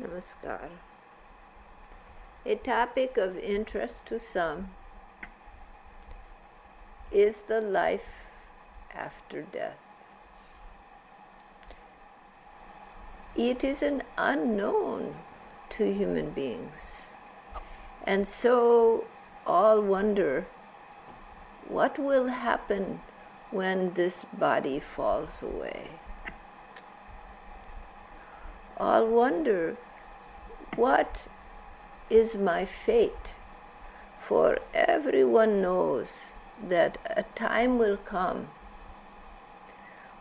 Namaskar. A topic of interest to some is the life after death. It is an unknown to human beings, and so all wonder what will happen when this body falls away. All wonder, what is my fate? For everyone knows that a time will come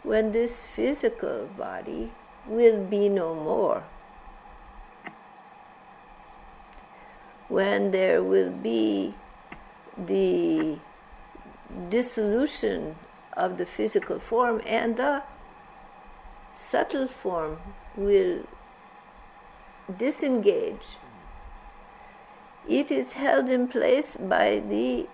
when this physical body will be no more, when there will be the dissolution of the physical form, and the subtle form will disengage. It is held in place by the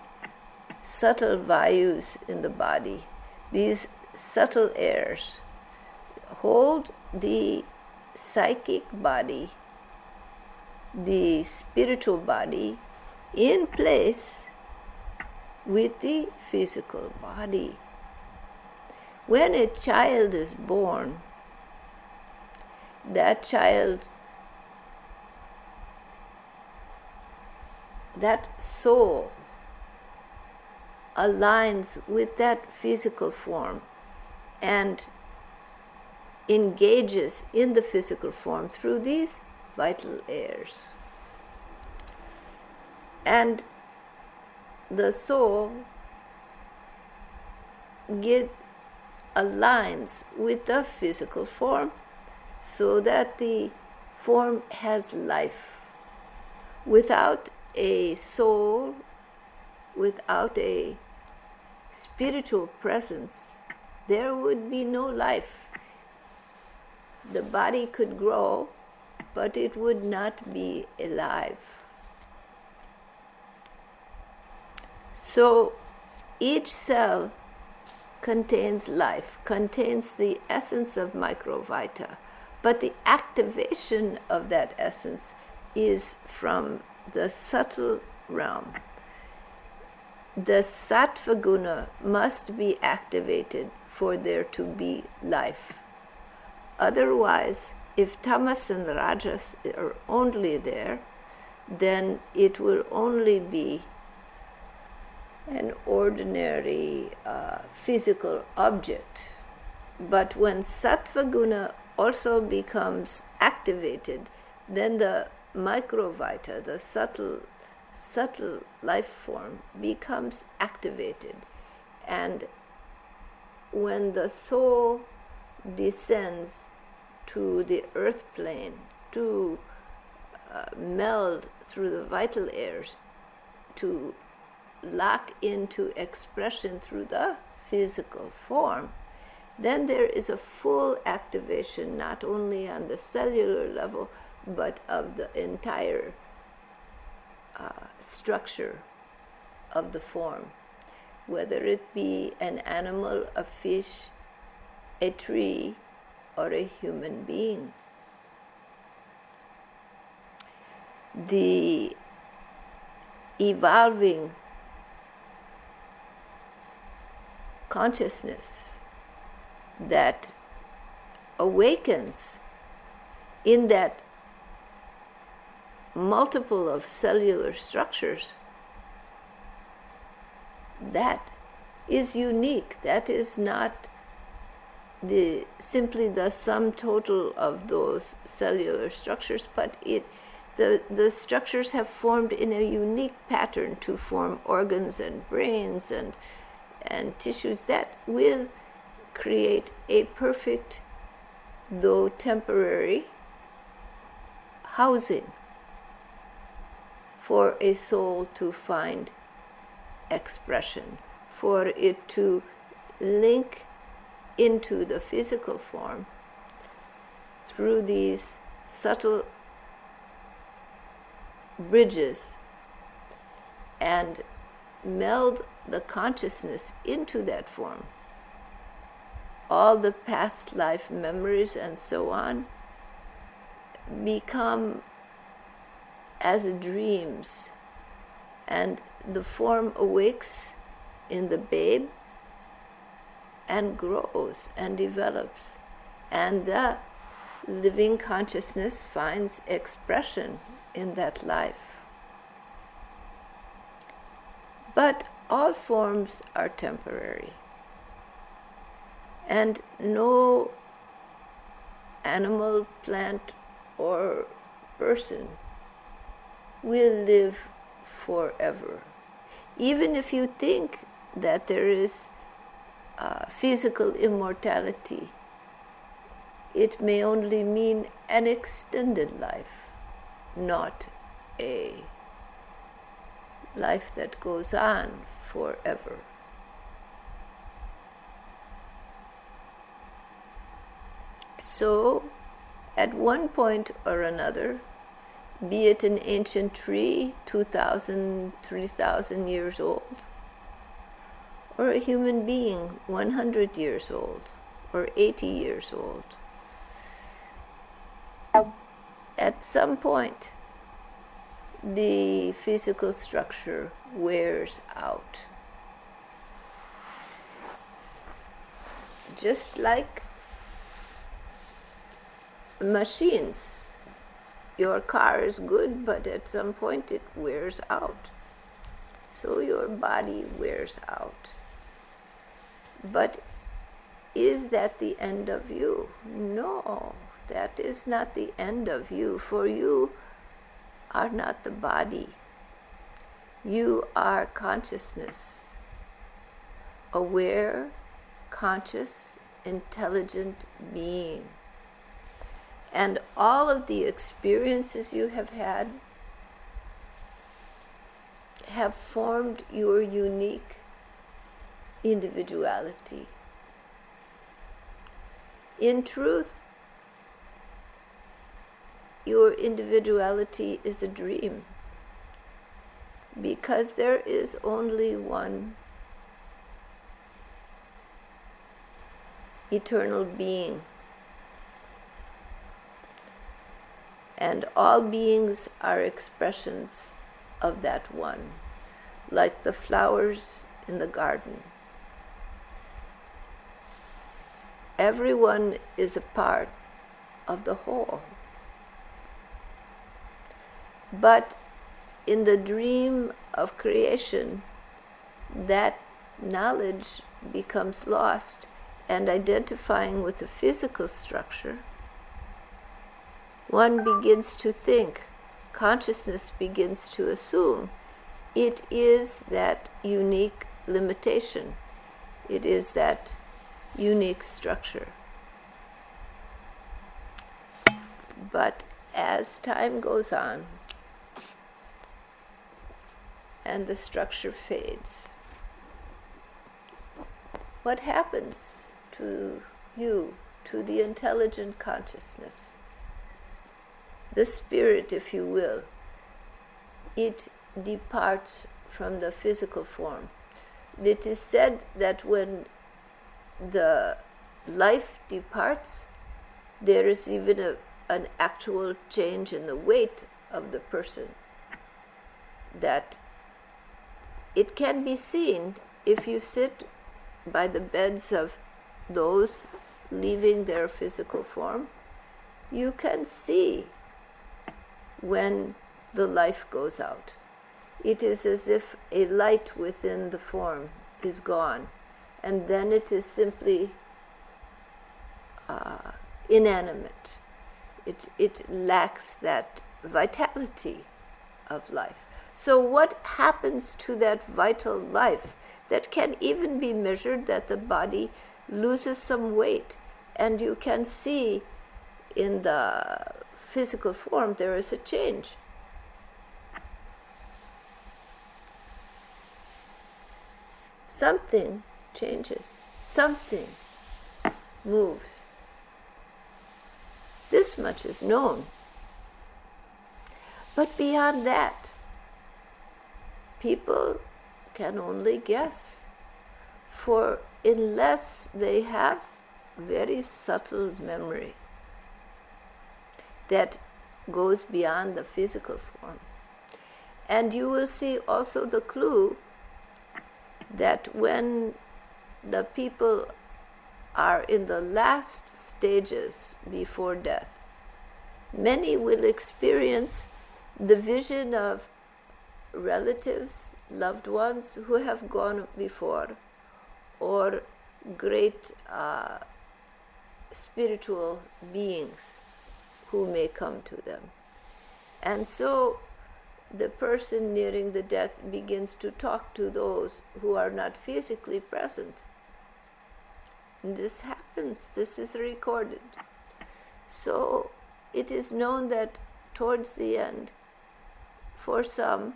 subtle values in the body. These subtle airs hold the psychic body, the spiritual body, in place with the physical body. When a child is born, that soul aligns with that physical form and engages in the physical form through these vital airs. And the soul aligns with the physical form so that the form has life. Without a soul, without a spiritual presence, there would be no life. The body could grow, but it would not be alive. So each cell contains life, contains the essence of microvita, but the activation of that essence is from the subtle realm. The sattva guna must be activated for there to be life. Otherwise, if tamas and rajas are only there, then it will only be an ordinary physical object. But when sattva guna also becomes activated, then the microvita, the subtle life form, becomes activated. And when the soul descends to the earth plane to meld through the vital airs, to lock into expression through the physical form, then there is a full activation not only on the cellular level but of the entire structure of the form, whether it be an animal, a fish, a tree, or a human being. The evolving consciousness that awakens in that multiple of cellular structures, that is unique, that is not simply the sum total of those cellular structures, but the structures have formed in a unique pattern to form organs and brains and tissues that will create a perfect, though temporary, housing for a soul to find expression, for it to link into the physical form through these subtle bridges and meld the consciousness into that form. All the past life memories and so on become as dreams, and the form awakes in the babe and grows and develops, and the living consciousness finds expression in that life. But all forms are temporary, and no animal, plant, or person will live forever. Even if you think that there is physical immortality, it may only mean an extended life, not a life that goes on forever. So, at one point or another, be it an ancient tree, 2,000, 3,000 years old, or a human being, 100 years old, or 80 years old, at some point, the physical structure wears out. Just like machines. Your car is good, but at some point it wears out. So your body wears out. But is that the end of you? No, that is not the end of you, for you are not the body. You are consciousness, aware, conscious, intelligent being. And all of the experiences you have had have formed your unique individuality. In truth, your individuality is a dream, because there is only one eternal being. And all beings are expressions of that one, like the flowers in the garden. Everyone is a part of the whole. But in the dream of creation, that knowledge becomes lost, and identifying with the physical structure, one begins to think, consciousness begins to assume it is that unique limitation, it is that unique structure. But as time goes on and the structure fades, what happens to you, to the intelligent consciousness? The spirit, if you will, it departs from the physical form. It is said that when the life departs, there is even an actual change in the weight of the person. That it can be seen if you sit by the beds of those leaving their physical form. You can see when the life goes out. It is as if a light within the form is gone, and then it is simply inanimate. It lacks that vitality of life. So what happens to that vital life that can even be measured, that the body loses some weight, and you can see in the physical form, there is a change. Something changes. Something moves. This much is known. But beyond that, people can only guess, for unless they have very subtle memory, that goes beyond the physical form. And you will see also the clue that when the people are in the last stages before death, many will experience the vision of relatives, loved ones who have gone before, or great spiritual beings who may come to them. And so the person nearing the death begins to talk to those who are not physically present. This happens, this is recorded. So it is known that towards the end, for some,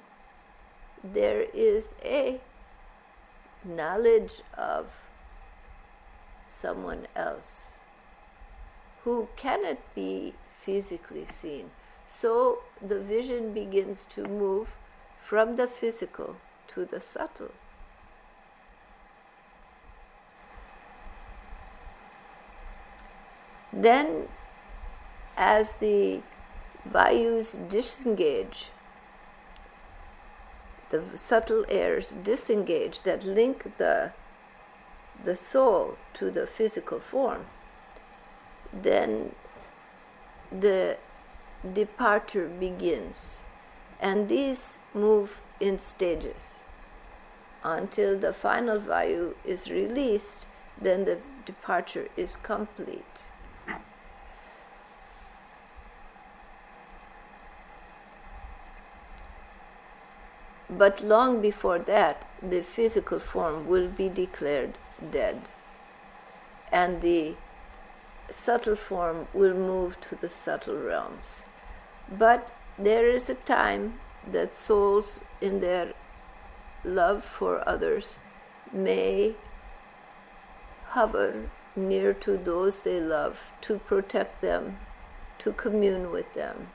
there is a knowledge of someone else who cannot be physically seen. So the vision begins to move from the physical to the subtle. Then, as the vayus disengage, the subtle airs disengage that link the soul to the physical form, then the departure begins. And these move in stages until the final vayu is released, then the departure is complete. But long before that, the physical form will be declared dead, and the subtle form will move to the subtle realms. But there is a time that souls, in their love for others, may hover near to those they love to protect them, to commune with them.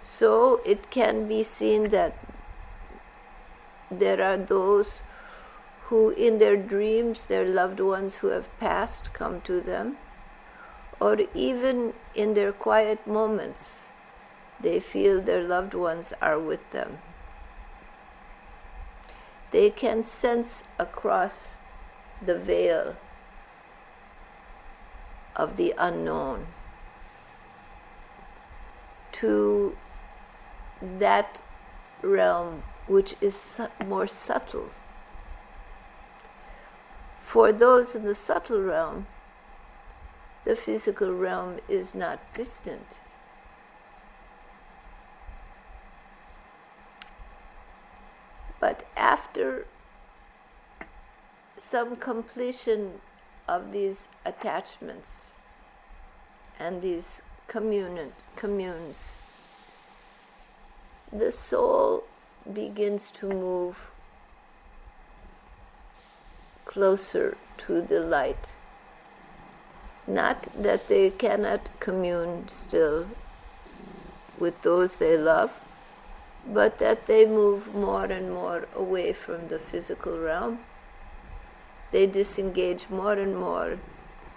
So it can be seen that there are those who in their dreams, their loved ones who have passed come to them, or even in their quiet moments, they feel their loved ones are with them. They can sense across the veil of the unknown to that realm which is more subtle. For those in the subtle realm, the physical realm is not distant. But after some completion of these attachments and these communes, the soul begins to move closer to the light. Not that they cannot commune still with those they love, but that they move more and more away from the physical realm. They disengage more and more.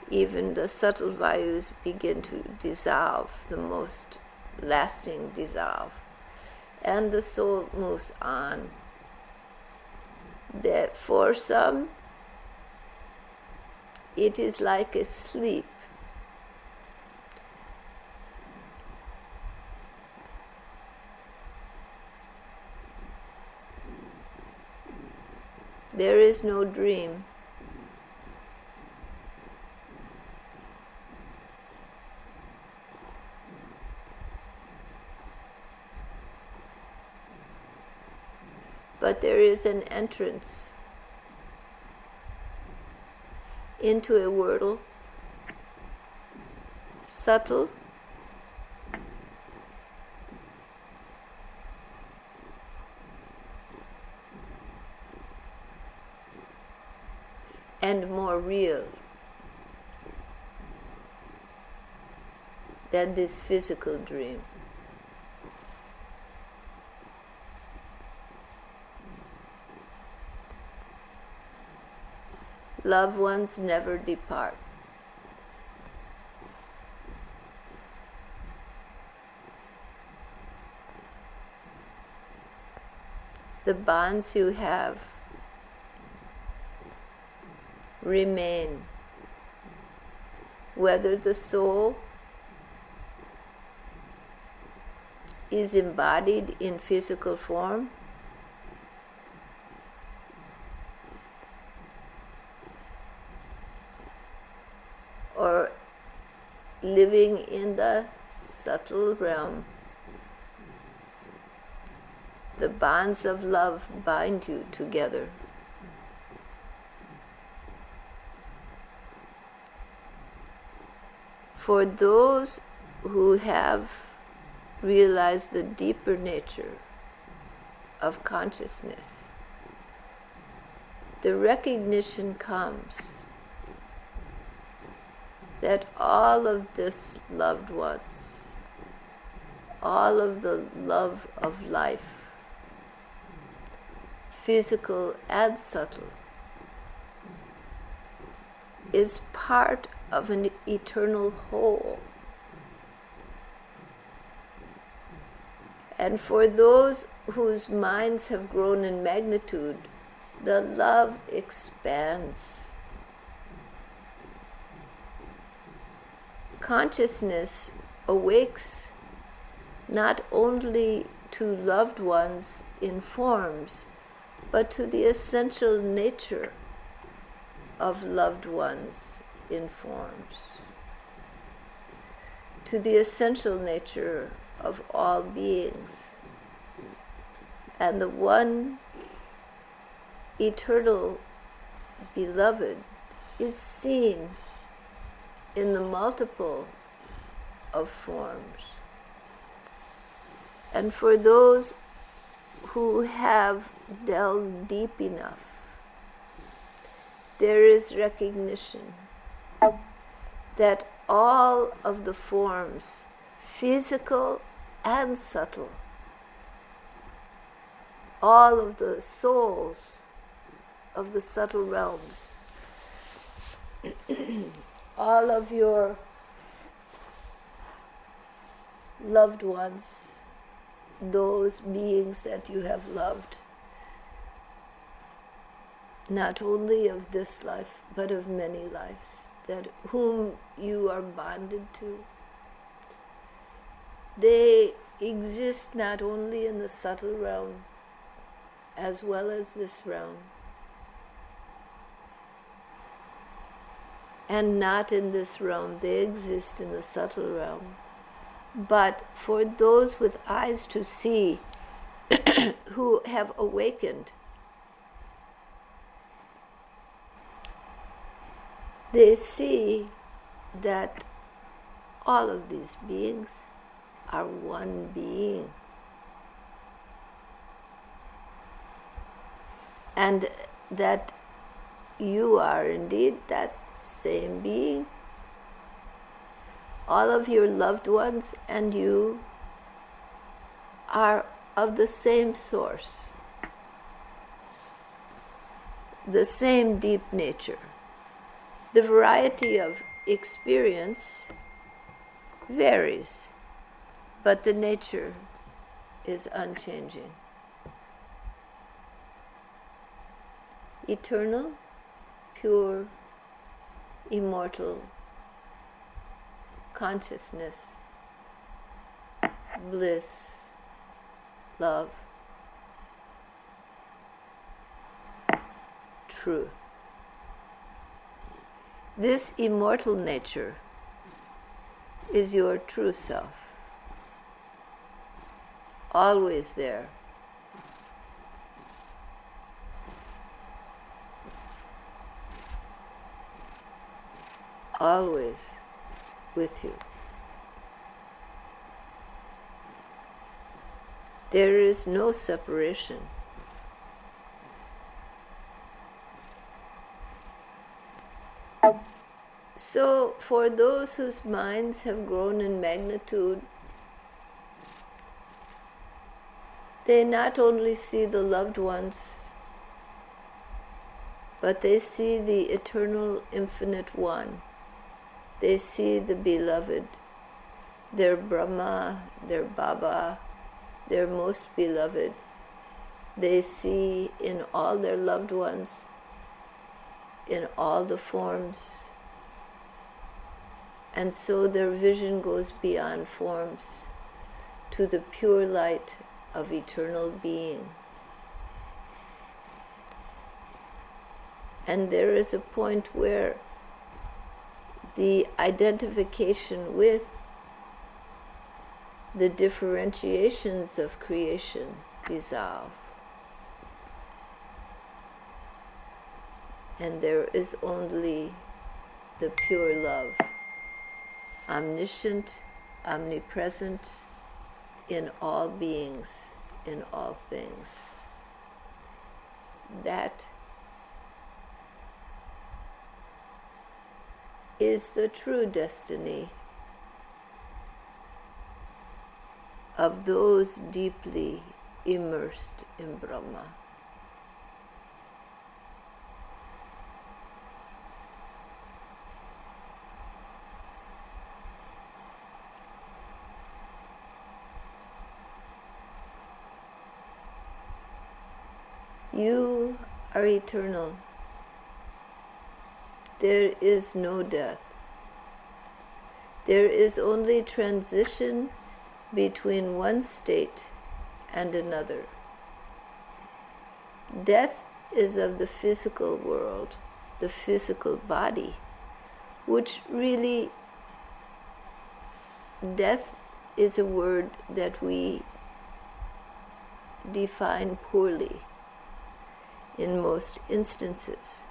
Even the subtle vayus begin to dissolve, the most lasting dissolve. And the soul moves on. That for some, it is like a sleep. There is no dream. But there is an entrance into a world, subtle, and more real than this physical dream. Loved ones never depart. the bonds you have remain, whether the soul is embodied in physical form or living in the subtle realm. The bonds of love bind you together. For those who have realized the deeper nature of consciousness, the recognition comes that all of this loved ones, all of the love of life, physical and subtle, is part of an eternal whole. And for those whose minds have grown in magnitude, the love expands. Consciousness awakes not only to loved ones in forms, but to the essential nature of loved ones in forms, to the essential nature of all beings, and the one eternal beloved is seen in the multiple of forms. And for those who have delved deep enough, there is recognition that all of the forms, physical and subtle, all of the souls of the subtle realms, all of your loved ones, those beings that you have loved, not only of this life, but of many lives, that whom you are bonded to, they exist not only in the subtle realm, as well as this realm, and not in this realm, they exist in the subtle realm. But for those with eyes to see, who have awakened, they see that all of these beings are one being. And that you are indeed that same being. All of your loved ones and you are of the same source, the same deep nature. The variety of experience varies, but the nature is unchanging, eternal, pure, immortal consciousness, bliss, love, truth. This immortal nature is your true self, always there. Always with you. There is no separation. So for those whose minds have grown in magnitude, they not only see the loved ones, but they see the eternal infinite one. They see the beloved, their Brahma, their Baba, their most beloved, they see in all their loved ones, in all the forms. And so their vision goes beyond forms to the pure light of eternal being. And there is a point where the identification with the differentiations of creation dissolve. And there is only the pure love, omniscient, omnipresent, in all beings, in all things. That is the true destiny of those deeply immersed in Brahma. You are eternal. There is no death. There is only transition between one state and another. Death is of the physical world, the physical body, which really, death is a word that we define poorly in most instances.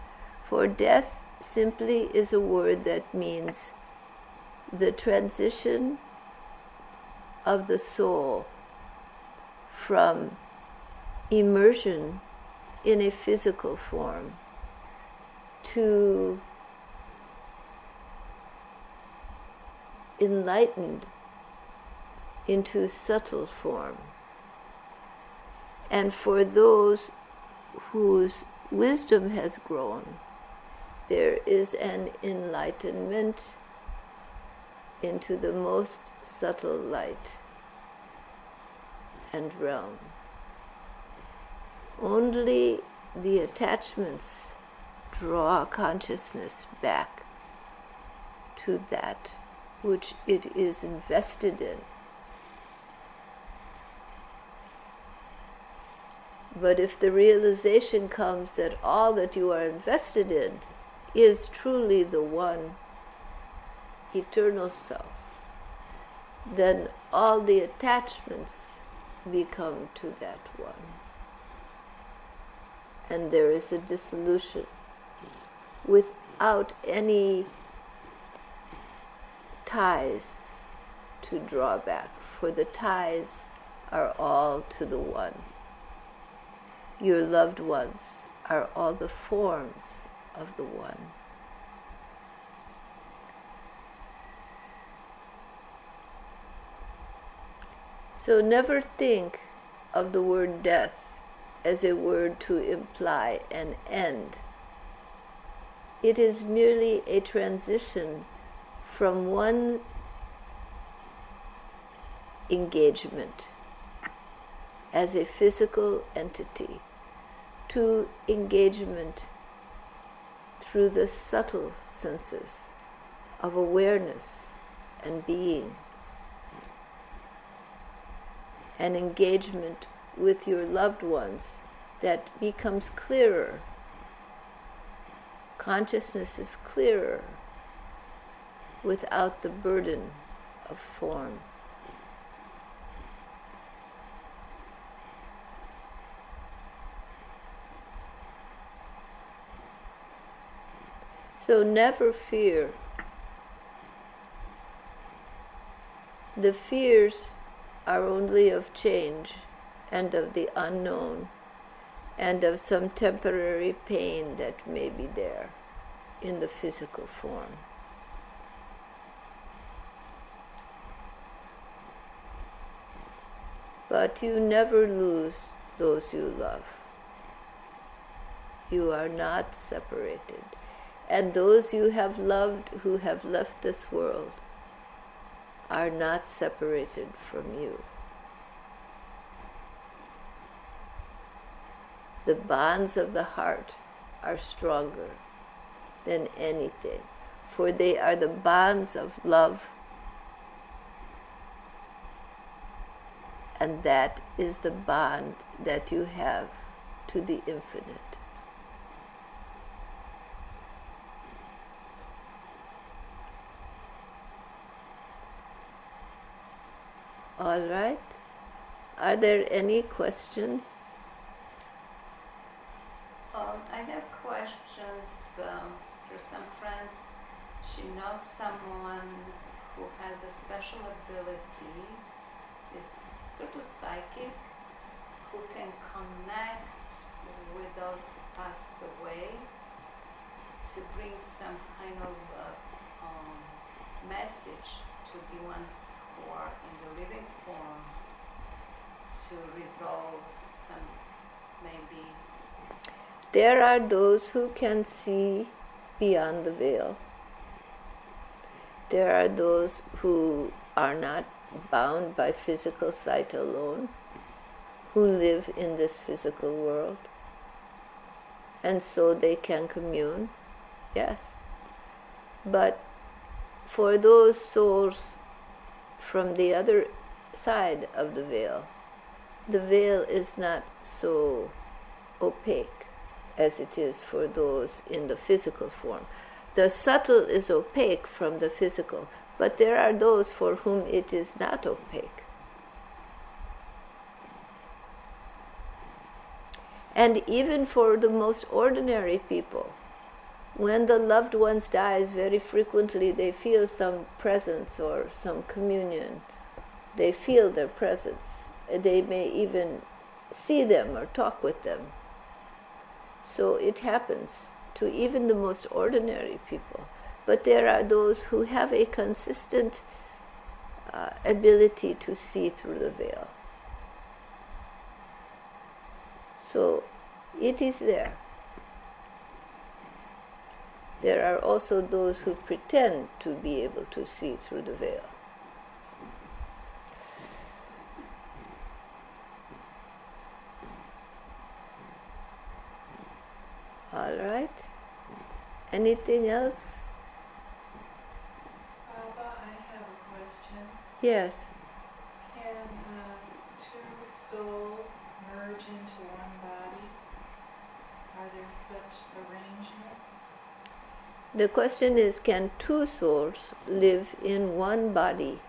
For death simply is a word that means the transition of the soul from immersion in a physical form to enlightened into subtle form. And for those whose wisdom has grown, there is an enlightenment into the most subtle light and realm. Only the attachments draw consciousness back to that which it is invested in. But if the realization comes that all that you are invested in is truly the one eternal self, then all the attachments become to that one. And there is a dissolution without any ties to draw back, for the ties are all to the one. Your loved ones are all the forms of the one. So never think of the word death as a word to imply an end. It is merely a transition from one engagement as a physical entity to engagement through the subtle senses of awareness and being, an engagement with your loved ones that becomes clearer. Consciousness is clearer without the burden of form. So never fear. The fears are only of change and of the unknown and of some temporary pain that may be there in the physical form. But you never lose those you love. You are not separated. And those you have loved who have left this world are not separated from you. The bonds of the heart are stronger than anything, for they are the bonds of love, and that is the bond that you have to the infinite. All right. Are there any questions? I have questions through some friend. She knows someone who has a special ability, is sort of psychic, who can connect with those who passed away to bring some kind of message to the ones who are in the living form, to resolve some, maybe. There are those who can see beyond the veil. There are those who are not bound by physical sight alone, who live in this physical world, and so they can commune, yes. But for those souls from the other side of the veil is not so opaque as it is for those in the physical form. The subtle is opaque from the physical, but there are those for whom it is not opaque. And even for the most ordinary people, when the loved ones dies, very frequently they feel some presence or some communion. They feel their presence. They may even see them or talk with them. So it happens to even the most ordinary people. But there are those who have a consistent ability to see through the veil. So it is there. There are also those who pretend to be able to see through the veil. All right. Anything else? Baba, I have a question. Yes. Can two souls merge into one body? Are there such arrangements? The question is, can two souls live in one body?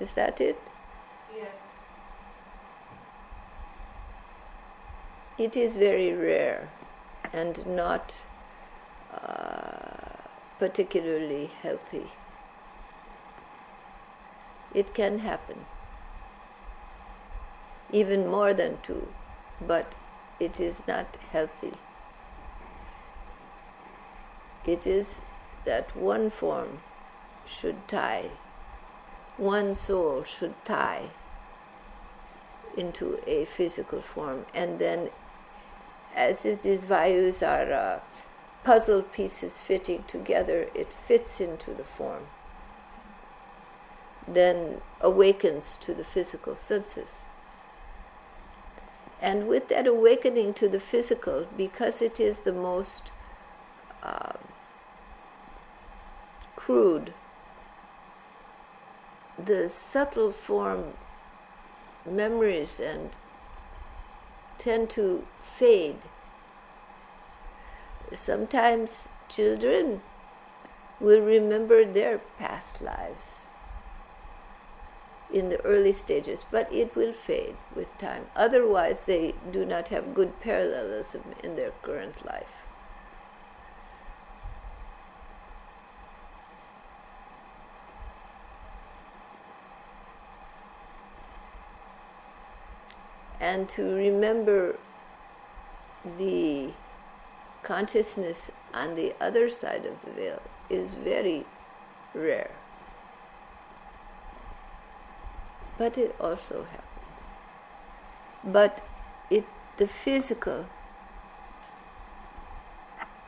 Is that it? Yes. It is very rare, and not particularly healthy. It can happen, even more than two, but it is not healthy. It is that one form should tie, one soul should tie into a physical form, and then as if these vayus are puzzle pieces fitting together, it fits into the form, then awakens to the physical senses. And with that awakening to the physical, because it is the most crude, the subtle form memories and tend to fade. Sometimes children will remember their past lives in the early stages, but it will fade with time. Otherwise, they do not have good parallelism in their current life. And to remember the consciousness on the other side of the veil is very rare. But it also happens. But the physical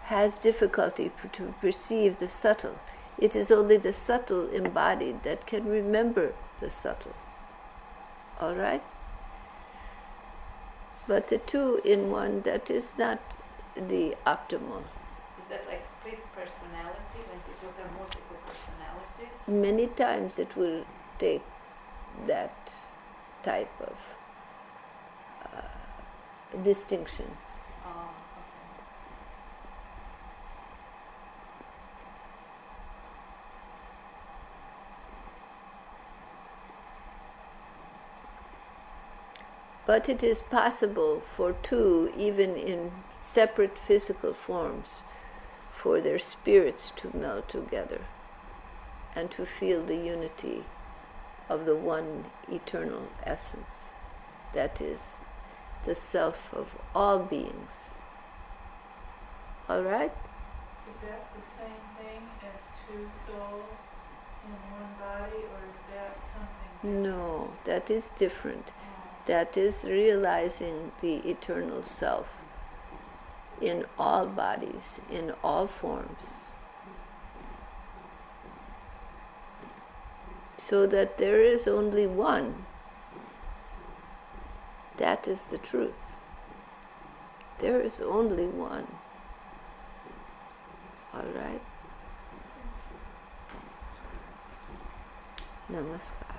has difficulty to perceive the subtle. It is only the subtle embodied that can remember the subtle. All right? but the two in one, that is not the optimal. Is that like split personality, when people have multiple personalities? Many times it will take that type of distinction. Oh, okay. But it is possible for two, even in separate physical forms, for their spirits to meld together and to feel the unity of the one eternal essence, that is the self of all beings. All right? Is that the same thing as two souls in one body, or is that something different? No, that is different. That is realizing the eternal self in all bodies, in all forms, so that there is only one. That is the truth. There is only one. All right. Namaskar.